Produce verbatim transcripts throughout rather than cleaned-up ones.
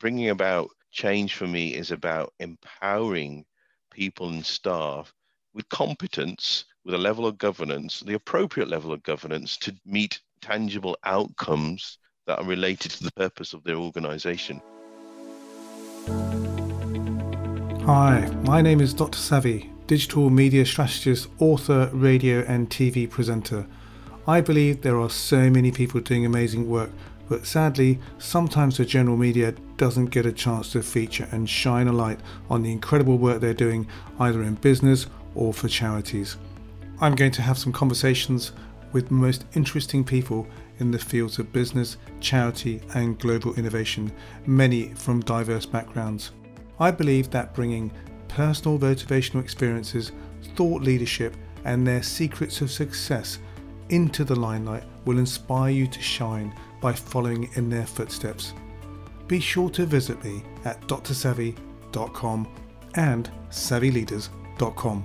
bringing about change for me is about empowering people and staff with competence, with a level of governance, the appropriate level of governance to meet tangible outcomes that are related to the purpose of their organization. Hi, my name is Doctor Savvy, digital media strategist, author, radio and T V presenter. I believe there are so many people doing amazing work, but sadly, sometimes the general media doesn't get a chance to feature and shine a light on the incredible work they're doing, either in business or for charities. I'm going to have some conversations with the most interesting people in the fields of business, charity and global innovation, many from diverse backgrounds. I believe that bringing personal motivational experiences, thought leadership and their secrets of success into the limelight will inspire you to shine by following in their footsteps. Be sure to visit me at D R Savvy dot com and Savvy Leaders dot com.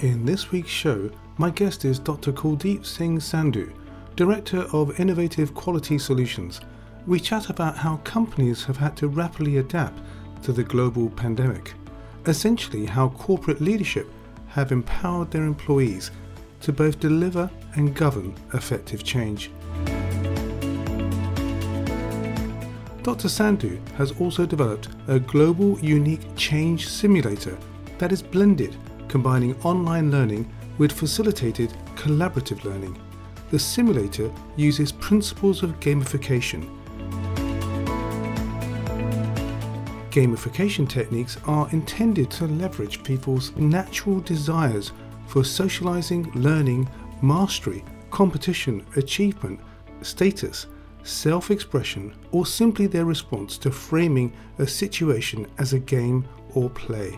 In this week's show, my guest is Doctor Kuldeep Singh Sandhu, Director of Innovative Quality Solutions. We chat about how companies have had to rapidly adapt to the global pandemic, essentially how corporate leadership have empowered their employees to both deliver and govern effective change. Doctor Sandhu has also developed a global unique change simulator that is blended, combining online learning with facilitated collaborative learning. The simulator uses principles of gamification. Gamification techniques are intended to leverage people's natural desires for socializing, learning, mastery, competition, achievement, status, self-expression, or simply their response to framing a situation as a game or play.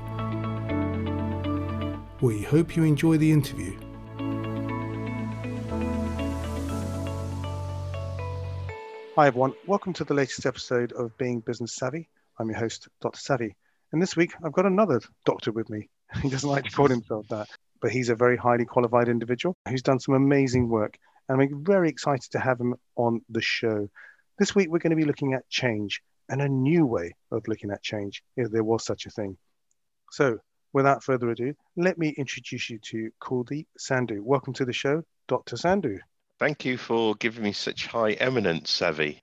We hope you enjoy the interview. Hi everyone, welcome to the latest episode of Being Business Savvy. I'm your host, Doctor Savvy, and this week I've got another doctor with me. He doesn't like to call himself that, but he's a very highly qualified individual who's done some amazing work, and we're very excited to have him on the show. This week we're going to be looking at change and a new way of looking at change, if there was such a thing. So, without further ado, let me introduce you to Kuldeep Sandhu. Welcome to the show, Doctor Sandhu. Thank you for giving me such high eminence, Savvy.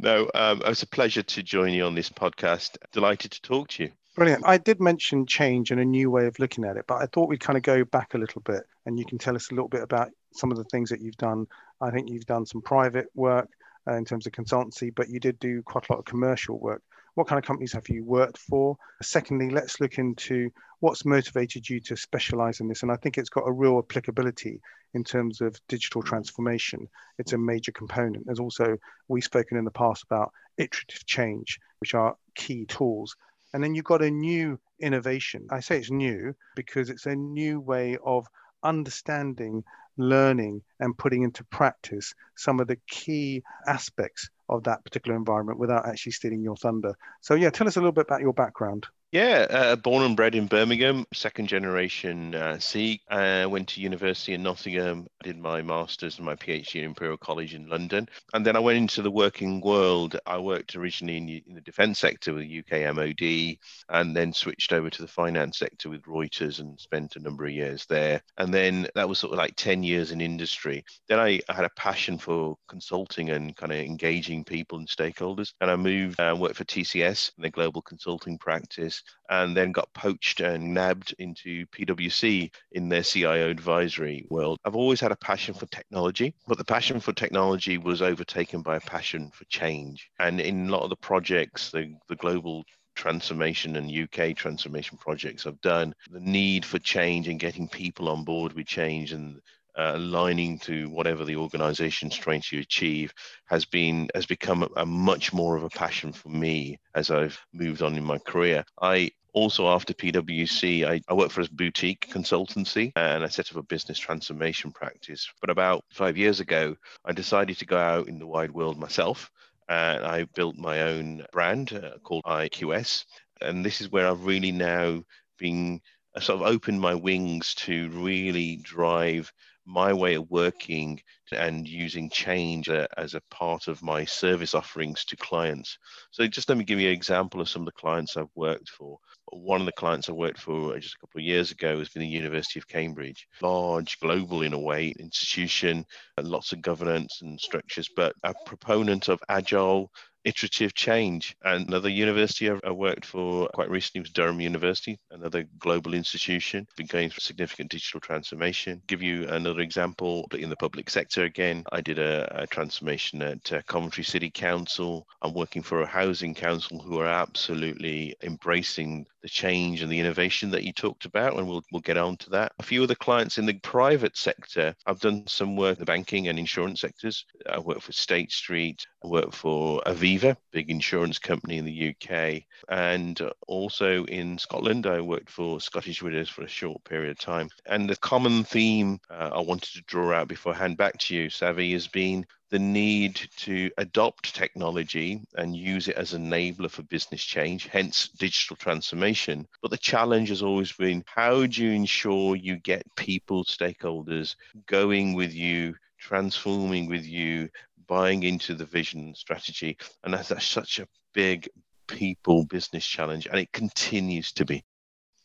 no, um, it's a pleasure to join you on this podcast. Delighted to talk to you. Brilliant. I did mention change and a new way of looking at it, but I thought we'd kind of go back a little bit and you can tell us a little bit about some of the things that you've done. I think you've done some private work uh, in terms of consultancy, but you did do quite a lot of commercial work. What kind of companies have you worked for? Secondly, let's look into what's motivated you to specialize in this. And I think it's got a real applicability in terms of digital transformation. It's a major component. There's also, we've spoken in the past about iterative change, which are key tools. And then you've got a new innovation. I say it's new because it's a new way of understanding, learning, and putting into practice some of the key aspects of that particular environment without actually stealing your thunder. So yeah, tell us a little bit about your background. Yeah, uh, born and bred in Birmingham, second generation uh, Sikh. I went to university in Nottingham, did my master's and my PhD in Imperial College in London. And then I went into the working world. I worked originally in, in the defence sector with the U K M O D and then switched over to the finance sector with Reuters and spent a number of years there. And then that was sort of like ten years in industry. Then I, I had a passion for consulting and kind of engaging people and stakeholders. And I moved and uh, worked for T C S in the global consulting practice, and then got poached and nabbed into P W C in their C I O advisory world. I've always had a passion for technology, but the passion for technology was overtaken by a passion for change. And in a lot of the projects, the, the global transformation and U K transformation projects I've done, the need for change and getting people on board with change and Uh, aligning to whatever the organization's trying to achieve has been has become a, a much more of a passion for me as I've moved on in my career. I also, after P W C, I, I worked for a boutique consultancy and I set up a business transformation practice. But about five years ago, I decided to go out in the wide world myself, and I built my own brand uh, called I Q S. And this is where I've really now been, I've sort of opened my wings to really drive my way of working and using change as a part of my service offerings to clients. So just let me give you an example of some of the clients I've worked for. One of the clients I worked for just a couple of years ago has been the University of Cambridge. Large, global in a way, institution, and lots of governance and structures, but a proponent of agile, iterative change. Another university I worked for quite recently was Durham University, another global institution, been going through significant digital transformation. Give you another example in the public sector again. I did a, a transformation at uh, Coventry City Council. I'm working for a housing council who are absolutely embracing the change and the innovation that you talked about, and we'll, we'll get on to that. A few of the clients in the private sector, I've done some work in the banking and insurance sectors. I work for State Street, I work for Aviva, big insurance company in the U K, and also in Scotland I worked for Scottish Widows for a short period of time. And the common theme uh, I wanted to draw out before I hand back to you, Savvy, has been the need to adopt technology and use it as an enabler for business change, hence digital transformation. But the challenge has always been, how do you ensure you get people, stakeholders, going with you, transforming with you, buying into the vision strategy? And that's, that's such a big people business challenge, and it continues to be.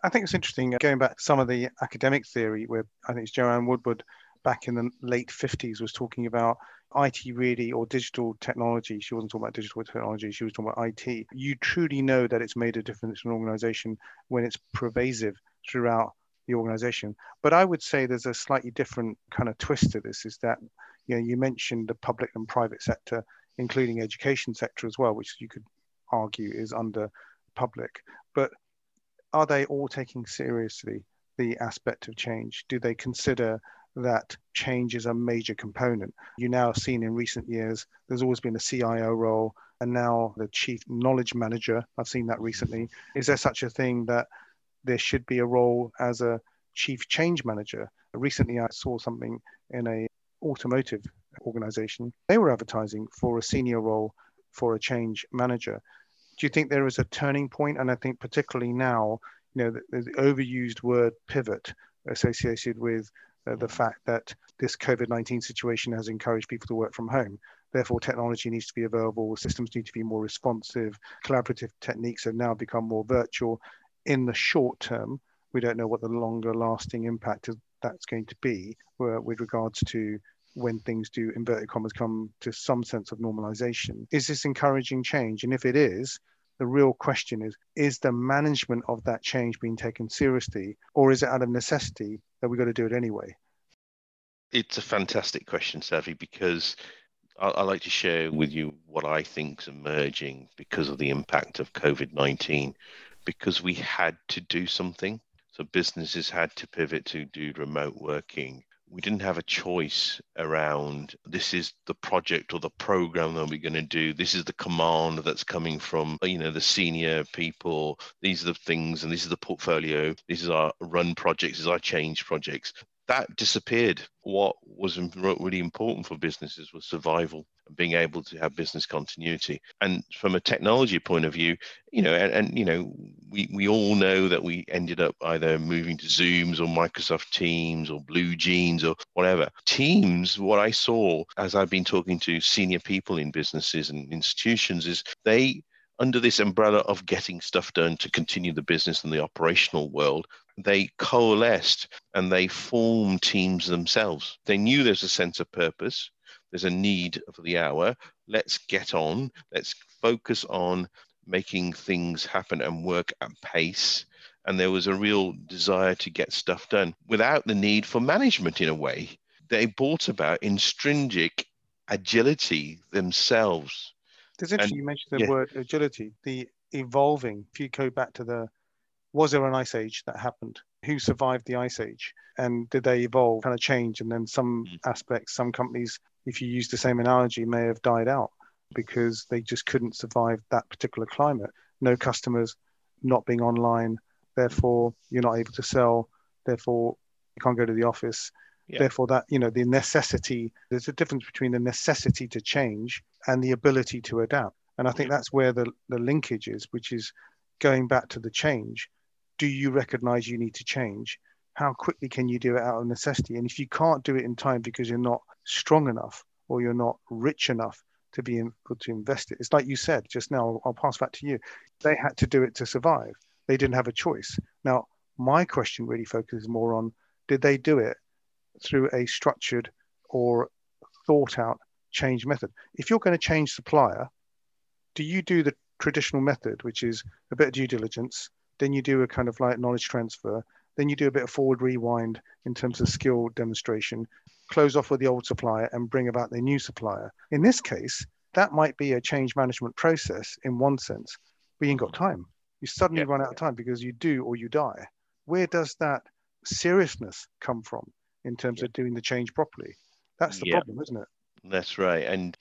I think it's interesting, going back to some of the academic theory, where I think it's Joanne Woodward back in the late fifties was talking about I T really, or digital technology. She wasn't talking about digital technology, she was talking about I T. You truly know that it's made a difference in an organization when it's pervasive throughout the organization. But I would say there's a slightly different kind of twist to this, is that, you know, you mentioned the public and private sector, including education sector as well, which you could argue is under public. But are they all taking seriously the aspect of change? Do they consider that change is a major component? You now have seen in recent years, there's always been a C I O role, and now the chief knowledge manager, I've seen that recently. Is there such a thing that there should be a role as a chief change manager? Recently, I saw something in a automotive organization, they were advertising for a senior role for a change manager. Do you think there is a turning point? And I think particularly now, you know, the, the overused word pivot associated with uh, the fact that this COVID nineteen situation has encouraged people to work from home. Therefore, technology needs to be available, systems need to be more responsive, collaborative techniques have now become more virtual. In the short term, we don't know what the longer lasting impact is that's going to be uh, with regards to when things do, inverted commas, come to some sense of normalization. Is this encouraging change? And if it is, the real question is, is the management of that change being taken seriously, or is it out of necessity that we've got to do it anyway? It's a fantastic question, Savvy, because I, I like to share with you what I think is emerging because of the impact of COVID nineteen, because we had to do something. So businesses had to pivot to do remote working. We didn't have a choice around, this is the project or the program that we're going to do. This is the command that's coming from, you know, the senior people. These are the things, and this is the portfolio. This is our run projects, this is our change projects. That disappeared. What was really important for businesses was survival, being able to have business continuity. And from a technology point of view, you know, and, and you know, we, we all know that we ended up either moving to Zooms or Microsoft Teams or Blue Jeans or whatever. Teams, what I saw as I've been talking to senior people in businesses and institutions is they, under this umbrella of getting stuff done to continue the business and the operational world, they coalesced and they formed teams themselves. They knew there's a sense of purpose. There's a need for the hour. Let's get on. Let's focus on making things happen and work at pace. And there was a real desire to get stuff done without the need for management in a way. They brought about intrinsic agility themselves. It's interesting and, you mentioned the yeah. word agility, the evolving. If you go back to the, was there an ice age that happened? Who survived the ice age? And did they evolve, kind of change? And then some mm-hmm. aspects, some companies, if you use the same analogy, may have died out because they just couldn't survive that particular climate. No customers, not being online, therefore you're not able to sell, therefore you can't go to the office. Yeah. Therefore that, you know, the necessity, there's a difference between the necessity to change and the ability to adapt. And I think that's where the, the linkage is, which is going back to the change. Do you recognize you need to change? how quickly can you do it out of necessity? And if you can't do it in time because you're not strong enough or you're not rich enough to be able to invest it, it's like you said just now, I'll pass back to you, they had to do it to survive. They didn't have a choice. Now, my question really focuses more on, did they do it through a structured or thought out change method? If you're going to change supplier, do you do the traditional method, which is a bit of due diligence, then you do a kind of like knowledge transfer, then you do a bit of forward rewind in terms of skill demonstration, close off with the old supplier and bring about the new supplier? In this case, that might be a change management process in one sense, but you ain't got time. You suddenly yeah. run out of time because you do or you die. Where does that seriousness come from in terms yeah. of doing the change properly? That's the yeah. problem, isn't it? That's right. And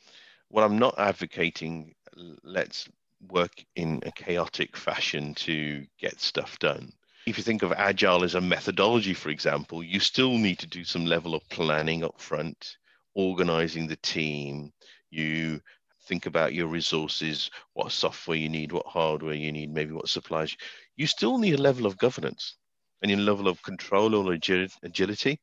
what I'm not advocating, let's work in a chaotic fashion to get stuff done. If you think of agile as a methodology, for example, you still need to do some level of planning up front, organizing the team. You think about your resources, what software you need, what hardware you need, maybe what supplies. You still need a level of governance and a level of control or agility.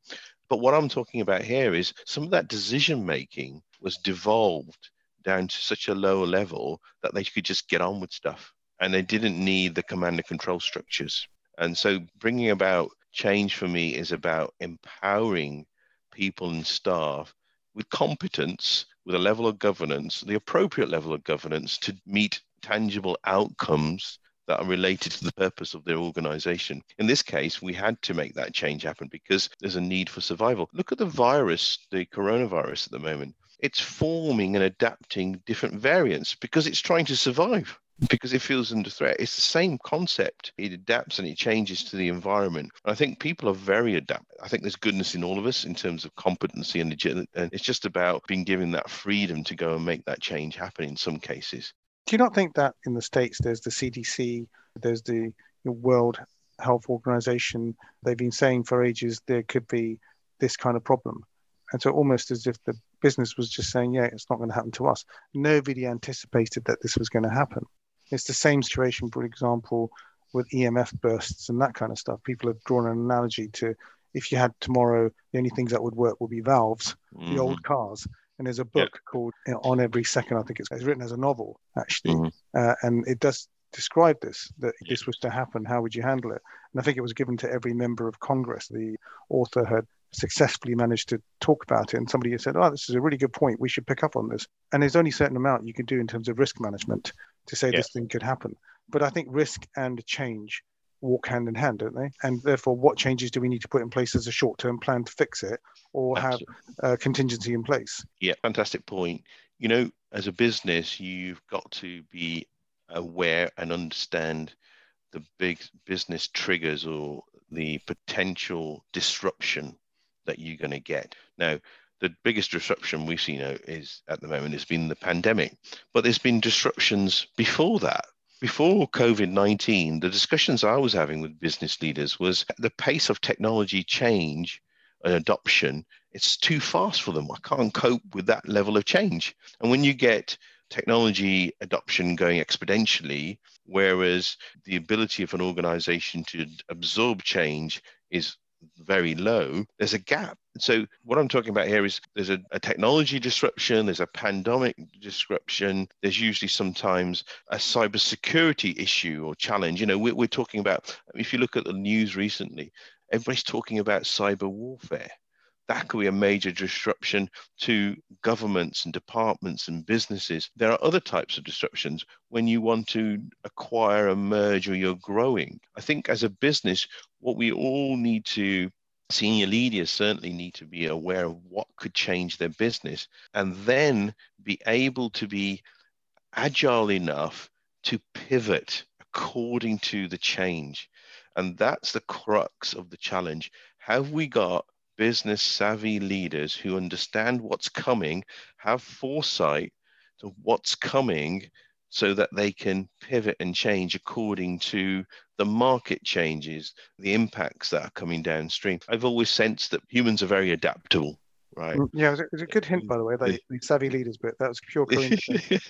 But what I'm talking about here is some of that decision making was devolved down to such a low level that they could just get on with stuff, and they didn't need the command and control structures. And so bringing about change for me is about empowering people and staff with competence, with a level of governance, the appropriate level of governance to meet tangible outcomes that are related to the purpose of their organization. In this case, we had to make that change happen because there's a need for survival. Look at the virus, the coronavirus at the moment. It's forming and adapting different variants because it's trying to survive, because it feels under threat. It's the same concept. It adapts and it changes to the environment. And I think people are very adaptive. I think there's goodness in all of us in terms of competency and agility. And it's just about being given that freedom to go and make that change happen in some cases. Do you not think that in the States, there's the C D C, there's the World Health Organization. They've been saying for ages there could be this kind of problem. And so almost as if the business was just saying, yeah, it's not going to happen to us. Nobody anticipated that this was going to happen. It's the same situation, for example, with E M F bursts and that kind of stuff. People have drawn an analogy to, if you had tomorrow, the only things that would work would be valves, mm-hmm. the old cars. And there's a book yep. called On Every Second, I think it's, it's written as a novel, actually. Mm-hmm. uh, and it does describe this, that if this was to happen, how would you handle it? And I think it was given to every member of Congress. The author had successfully managed to talk about it, and somebody had said, oh, this is a really good point, we should pick up on this. And there's only a certain amount you can do in terms of risk management to say yeah. this thing could happen. But I think risk and change walk hand in hand, don't they? And therefore, what changes do we need to put in place as a short-term plan to fix it, or Absolutely. have a contingency in place? Yeah, fantastic point. You know, as a business, you've got to be aware and understand the big business triggers or the potential disruption that you're going to get. Now, the biggest disruption we've seen is at the moment has been the pandemic, but there's been disruptions before that. Before COVID nineteen, the discussions I was having with business leaders was the pace of technology change and adoption. It's too fast for them. I can't cope with that level of change. And when you get technology adoption going exponentially, whereas the ability of an organization to absorb change is very low, there's a gap. So what I'm talking about here is there's a, a technology disruption, there's a pandemic disruption, there's usually sometimes a cybersecurity issue or challenge. You know, we're, we're talking about, if you look at the news recently, everybody's talking about cyber warfare. That could be a major disruption to governments and departments and businesses. There are other types of disruptions when you want to acquire a merge or you're growing. I think as a business, what we all need to, senior leaders certainly need to be aware of what could change their business and then be able to be agile enough to pivot according to the change. And that's the crux of the challenge. Have we got business savvy leaders who understand what's coming, have foresight to what's coming so that they can pivot and change according to the market changes, the impacts that are coming downstream? I've always sensed that humans are very adaptable. Right. Yeah, it was, a, it was a good hint, by the way, the, the Savvy Leaders bit. That was pure coincidence.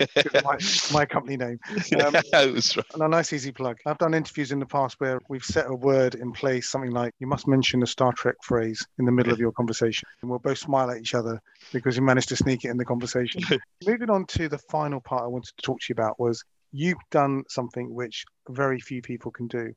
my, my company name. Um, that was right. And a nice easy plug. I've done interviews in the past where we've set a word in place, something like, you must mention a Star Trek phrase in the middle of your conversation. And we'll both smile at each other because we managed to sneak it in the conversation. Moving on to the final part I wanted to talk to you about was, you've done something which very few people can do.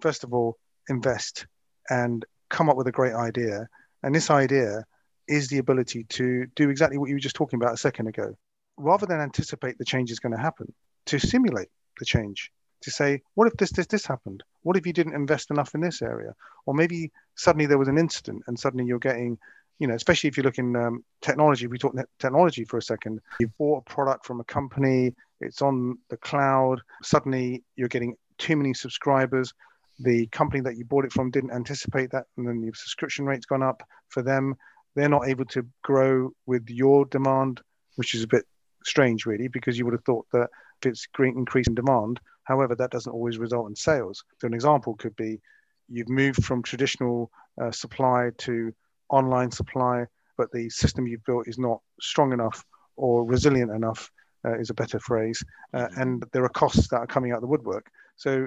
First of all, invest and come up with a great idea. And this idea is the ability to do exactly what you were just talking about a second ago. Rather than anticipate the change is going to happen, to simulate the change, to say, what if this, this, this happened? What if you didn't invest enough in this area? Or maybe suddenly there was an incident and suddenly you're getting, you know, especially if you look in um, technology, if we talk technology for a second, you bought a product from a company, it's on the cloud, suddenly you're getting too many subscribers. The company that you bought it from didn't anticipate that, and then your subscription rate's gone up for them. They're not able to grow with your demand, which is a bit strange, really, because you would have thought that if it's increasing demand, however, that doesn't always result in sales. So an example could be you've moved from traditional uh, supply to online supply, but the system you've built is not strong enough or resilient enough, uh, is a better phrase. Uh, and there are costs that are coming out of the woodwork. So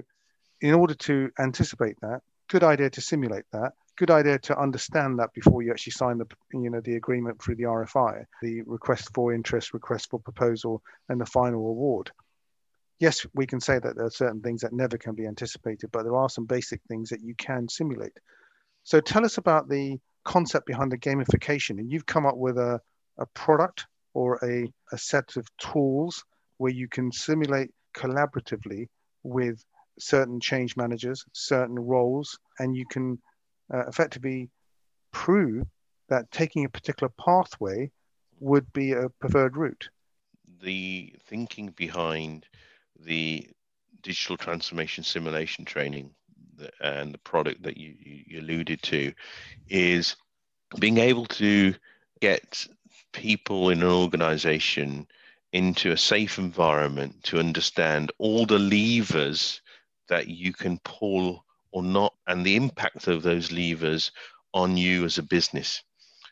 in order to anticipate that, good idea to simulate that. Good idea to understand that before you actually sign the, you know, the agreement through the R F I, the request for interest, request for proposal, and the final award. Yes, we can say that there are certain things that never can be anticipated, but there are some basic things that you can simulate. So tell us about the concept behind the gamification. And you've come up with a, a product or a, a set of tools where you can simulate collaboratively with certain change managers, certain roles, and you can Uh, effectively prove that taking a particular pathway would be a preferred route. The thinking behind the digital transformation simulation training and the product that you, you alluded to is being able to get people in an organization into a safe environment to understand all the levers that you can pull or not, and the impact of those levers on you as a business.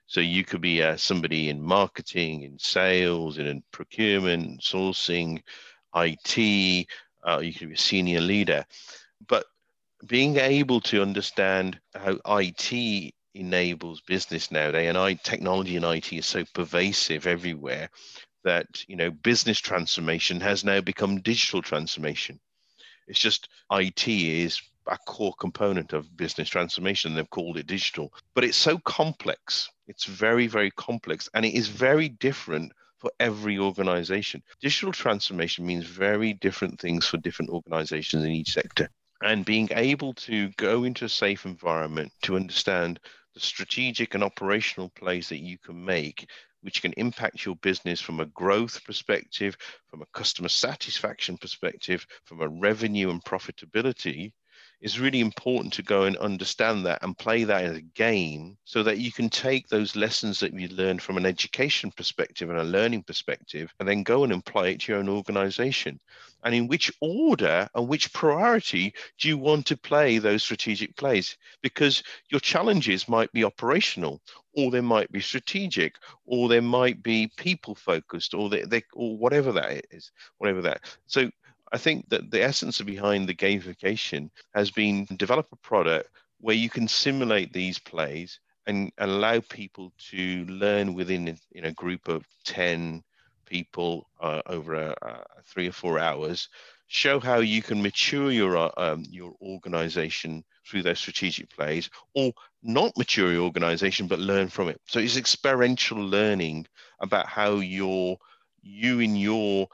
So you could be uh, somebody in marketing, in sales, in procurement, sourcing, I T, uh, you could be a senior leader. But being able to understand how I T enables business nowadays, and I, technology and I T is so pervasive everywhere that, you know, business transformation has now become digital transformation. It's just I T is a core component of business transformation. They've called it digital, but it's so complex. It's very, very complex, and it is very different for every organization. Digital transformation means very different things for different organizations in each sector. And being able to go into a safe environment to understand the strategic and operational plays that you can make, which can impact your business from a growth perspective, from a customer satisfaction perspective, from a revenue and profitability, is really important to go and understand that and play that as a game so that you can take those lessons that you learned from an education perspective and a learning perspective and then go and apply it to your own organization. And in which order and which priority do you want to play those strategic plays? Because your challenges might be operational, or they might be strategic, or they might be people focused, or they, they or whatever that is, whatever that. So I think that the essence behind the gamification has been develop a product where you can simulate these plays and allow people to learn within in a group of ten people uh, over a, a three or four hours, show how you can mature your, um, your organization through those strategic plays, or not mature your organization, but learn from it. So it's experiential learning about how your, you in your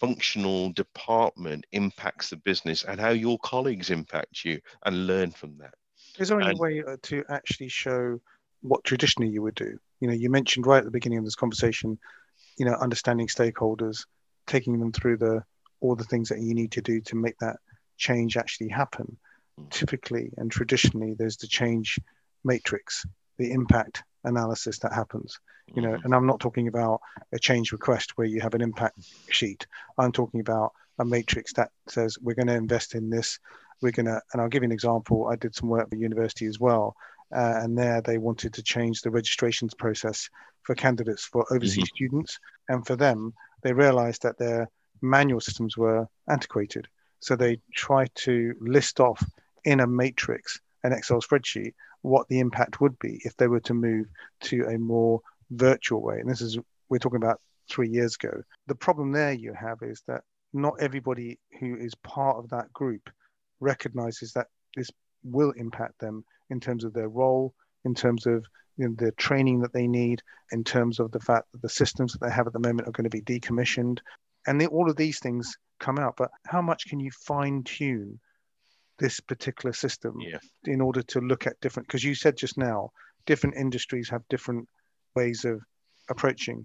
functional department impacts the business and how your colleagues impact you, and learn from that. Is there any and, way to actually show what traditionally you would do? You know, you mentioned right at the beginning of this conversation, you know, understanding stakeholders, taking them through the all the things that you need to do to make that change actually happen. Mm-hmm. Typically and traditionally, there's the change matrix, the impact analysis that happens, you know, and I'm not talking about a change request where you have an impact sheet. I'm talking about a matrix that says, we're going to invest in this. We're going to, and I'll give you an example. I did some work at the university as well, Uh, and there they wanted to change the registrations process for candidates for overseas mm-hmm. students. And for them, they realized that their manual systems were antiquated. So they tried to list off in a matrix, an Excel spreadsheet, what the impact would be if they were to move to a more virtual way. And this is, we're talking about three years ago. The problem there you have is that not everybody who is part of that group recognizes that this will impact them in terms of their role, in terms of, you know, the training that they need, in terms of the fact that the systems that they have at the moment are going to be decommissioned. And they, all of these things come out. But how much can you fine-tune this particular system yeah. in order to look at different, because you said just now, different industries have different ways of approaching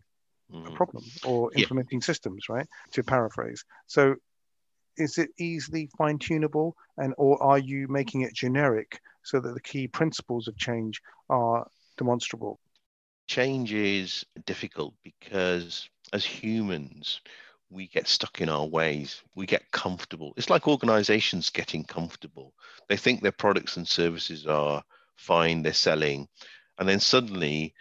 mm. a problem or implementing yeah. systems, right? To paraphrase. So is it easily fine-tunable, and or are you making it generic so that the key principles of change are demonstrable? Change is difficult because as humans, we get stuck in our ways. We get comfortable. It's like organizations getting comfortable. They think their products and services are fine, they're selling. And then suddenly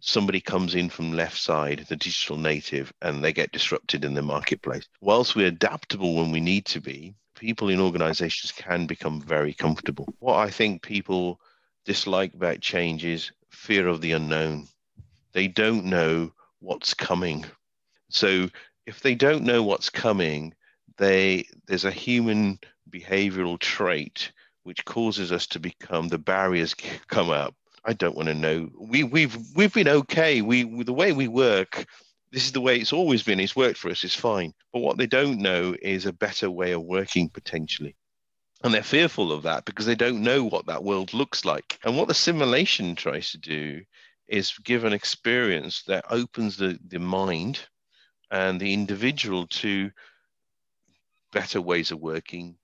somebody comes in from left side, the digital native, and they get disrupted in the marketplace. Whilst we're adaptable when we need to be, people in organizations can become very comfortable. What I think people dislike about change is fear of the unknown. They don't know what's coming. So if they don't know what's coming, they, there's a human behavioral trait which causes us to become, the barriers come up. I don't want to know. We, we've we've been okay. We the way we work, this is the way it's always been. It's worked for us. It's fine. But what they don't know is a better way of working potentially. And they're fearful of that because they don't know what that world looks like. And what the simulation tries to do is give an experience that opens the, the mind and the individual to better ways of working,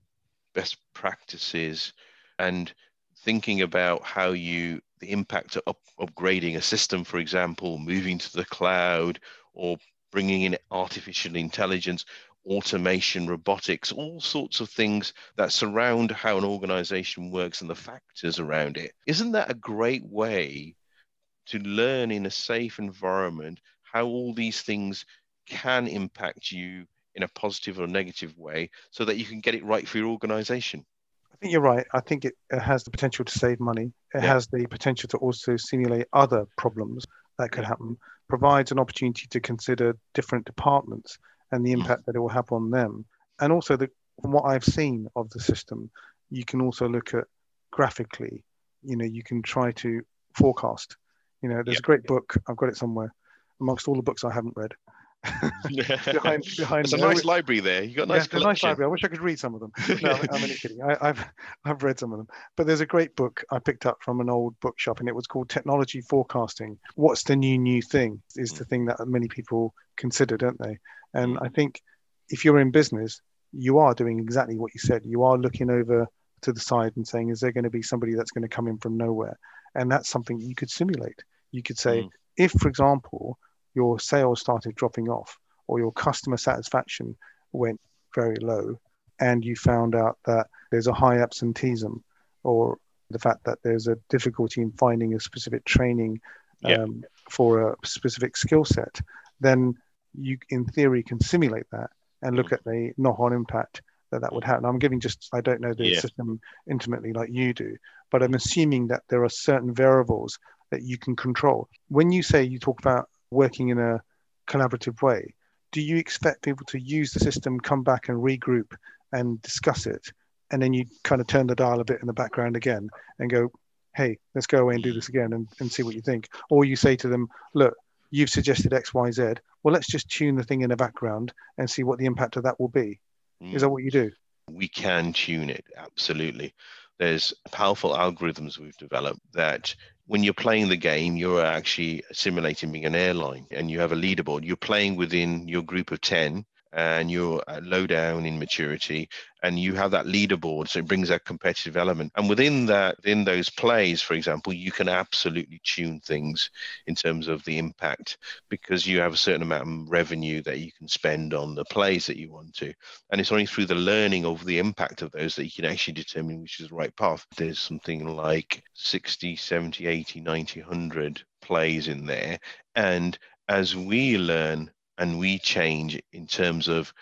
best practices, and thinking about how you, the impact of up, upgrading a system, for example, moving to the cloud, or bringing in artificial intelligence, automation, robotics, all sorts of things that surround how an organization works and the factors around it. Isn't that a great way to learn in a safe environment how all these things can impact you in a positive or negative way so that you can get it right for your organization? I think you're right. I think it, it has the potential to save money. It yeah. has the potential to also simulate other problems that could yeah. happen, provides an opportunity to consider different departments and the impact mm. that it will have on them. And also, the, from what I've seen of the system, you can also look at graphically, you know, you can try to forecast. You know, there's yeah. a great book, I've got it somewhere, amongst all the books I haven't read. behind, behind There's a nice library there. You got a nice, yeah, a nice library. I wish I could read some of them. No, I'm only kidding. I, I've I've read some of them. But there's a great book I picked up from an old bookshop, and it was called Technology Forecasting. What's the new new thing? Is the thing that many people consider, don't they? And I think if you're in business, you are doing exactly what you said. You are looking over to the side and saying, is there going to be somebody that's going to come in from nowhere? And that's something you could simulate. You could say, mm. if, for example, your sales started dropping off or your customer satisfaction went very low and you found out that there's a high absenteeism or the fact that there's a difficulty in finding a specific training um, yeah. for a specific skill set, then you, in theory, can simulate that and look at the knock-on impact that that would happen. I'm giving just, I don't know the yeah. system intimately like you do, but I'm assuming that there are certain variables that you can control. When you say you talk about working in a collaborative way, do you expect people to use the system, come back and regroup and discuss it, and then you kind of turn the dial a bit in the background again and go, hey, let's go away and do this again and, and see what you think? Or you say to them, look, you've suggested X Y Z, well, let's just tune the thing in the background and see what the impact of that will be. Mm. Is that what you do? We can tune it, absolutely. There's powerful algorithms we've developed that when you're playing the game, you're actually simulating being an airline and you have a leaderboard. You're playing within your group of ten and you're low down in maturity, and you have that leaderboard, so it brings that competitive element. And within that, in those plays, for example, you can absolutely tune things in terms of the impact, because you have a certain amount of revenue that you can spend on the plays that you want to. And it's only through the learning of the impact of those that you can actually determine which is the right path. There's something like sixty, seventy, eighty, ninety, one hundred plays in there. And as we learn and we change in terms of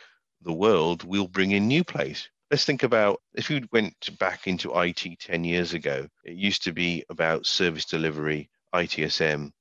the world, we'll bring in new plays. Let's think about if you went back into I T ten years ago, it used to be about service delivery, I T S M.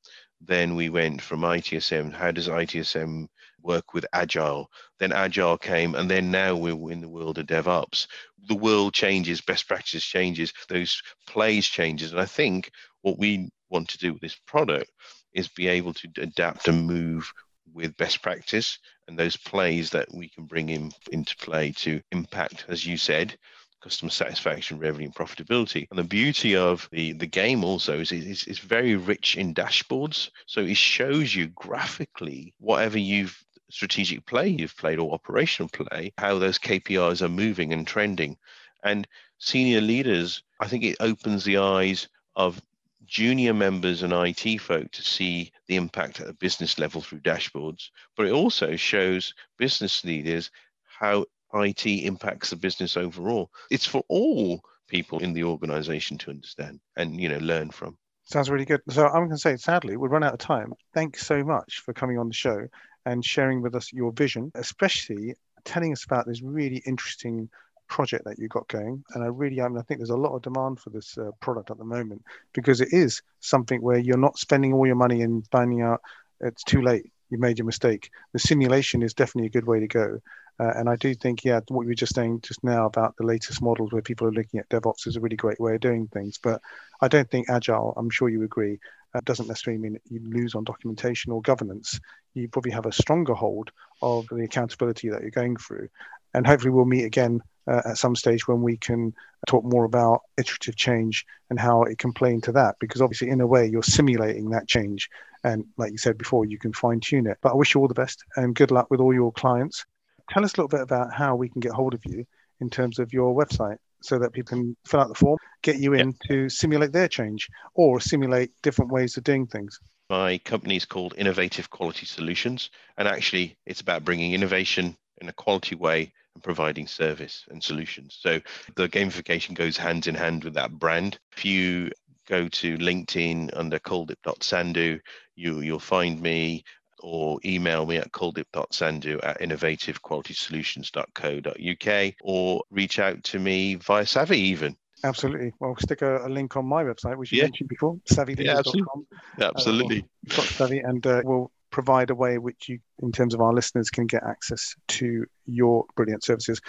Then we went from I T S M, how does I T S M work with Agile? Then Agile came, and then now we're in the world of DevOps. The world changes, best practices changes, those plays changes. And I think what we want to do with this product is be able to adapt and move with best practice and those plays that we can bring in into play to impact, as you said, customer satisfaction, revenue, and profitability. And the beauty of the, the game also is it's, it's very rich in dashboards. So it shows you graphically whatever you've strategic play you've played or operational play, how those K P Is are moving and trending. And senior leaders, I think it opens the eyes of junior members and I T folk to see the impact at a business level through dashboards, but it also shows business leaders how I T impacts the business overall. It's for all people in the organization to understand and, you know, learn from. Sounds really good. So I'm going to say, sadly, we've run out of time. Thanks so much for coming on the show and sharing with us your vision, especially telling us about this really interesting project that you got going. And I really I, mean, I think there's a lot of demand for this uh, product at the moment, because it is something where you're not spending all your money and finding out it's too late, you made your mistake. The simulation is definitely a good way to go. Uh, and I do think, yeah, what you were just saying just now about the latest models where people are looking at DevOps is a really great way of doing things. But I don't think Agile, I'm sure you agree, uh, doesn't necessarily mean you lose on documentation or governance. You probably have a stronger hold of the accountability that you're going through. And hopefully we'll meet again Uh, at some stage when we can talk more about iterative change and how it can play into that, because obviously in a way you're simulating that change, and like you said before, you can fine tune it. But I wish you all the best and good luck with all your clients. Tell us a little bit about how we can get hold of you in terms of your website, so that people can fill out the form, get you in yeah. to simulate their change or simulate different ways of doing things. My company is called Innovative Quality Solutions, and actually it's about bringing innovation in a quality way and providing service and solutions. So the gamification goes hand in hand with that brand. If you go to LinkedIn under Kuldeep dot Sandhu, you, you'll find me, or email me at Kuldeep dot Sandhu at innovative quality solutions dot co dot U K, or reach out to me via Savvy even. Absolutely. Well, I'll stick a, a link on my website, which you yeah. mentioned before, Savvy Leaders dot com. Yeah, absolutely. Uh, Savvy, and uh, we'll provide a way which you, in terms of our listeners, can get access to your brilliant services.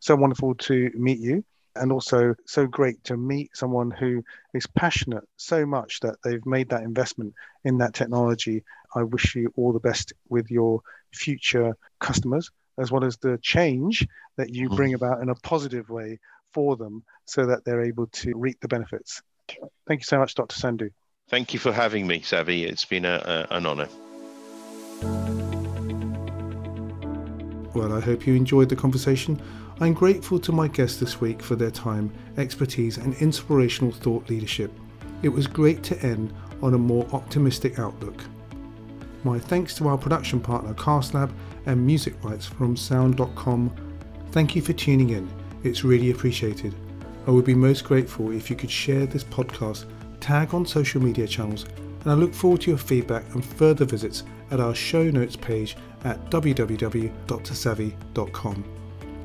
So wonderful to meet you, and also so great to meet someone who is passionate so much that they've made that investment in that technology. I wish you all the best with your future customers, as well as the change that you bring about in a positive way for them, so that they're able to reap the benefits. Thank you so much, Doctor Sandhu. Thank you for having me, Savvy. It's been a, a, an honor. Well, I hope you enjoyed the conversation. I'm grateful to my guests this week for their time, expertise, and inspirational thought leadership. It was great to end on a more optimistic outlook. My thanks to our production partner, Cast Lab, and music rights from sound dot com. Thank you for tuning in. It's really appreciated. I would be most grateful if you could share this podcast, tag on social media channels, and I look forward to your feedback and further visits at our show notes page at w w w dot dr savvy dot com.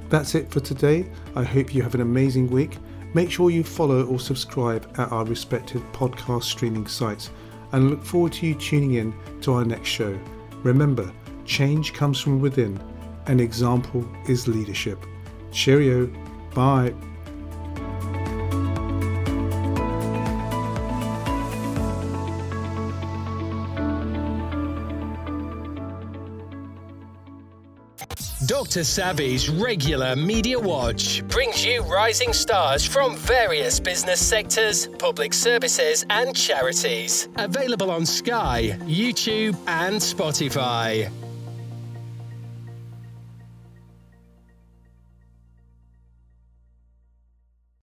That's it for today. I hope you have an amazing week. Make sure you follow or subscribe at our respective podcast streaming sites, and look forward to you tuning in to our next show. Remember, change comes from within. An example is leadership. Cheerio. Bye. Doctor Savvy's regular Media Watch brings you rising stars from various business sectors, public services, and charities. Available on Sky, YouTube, and Spotify.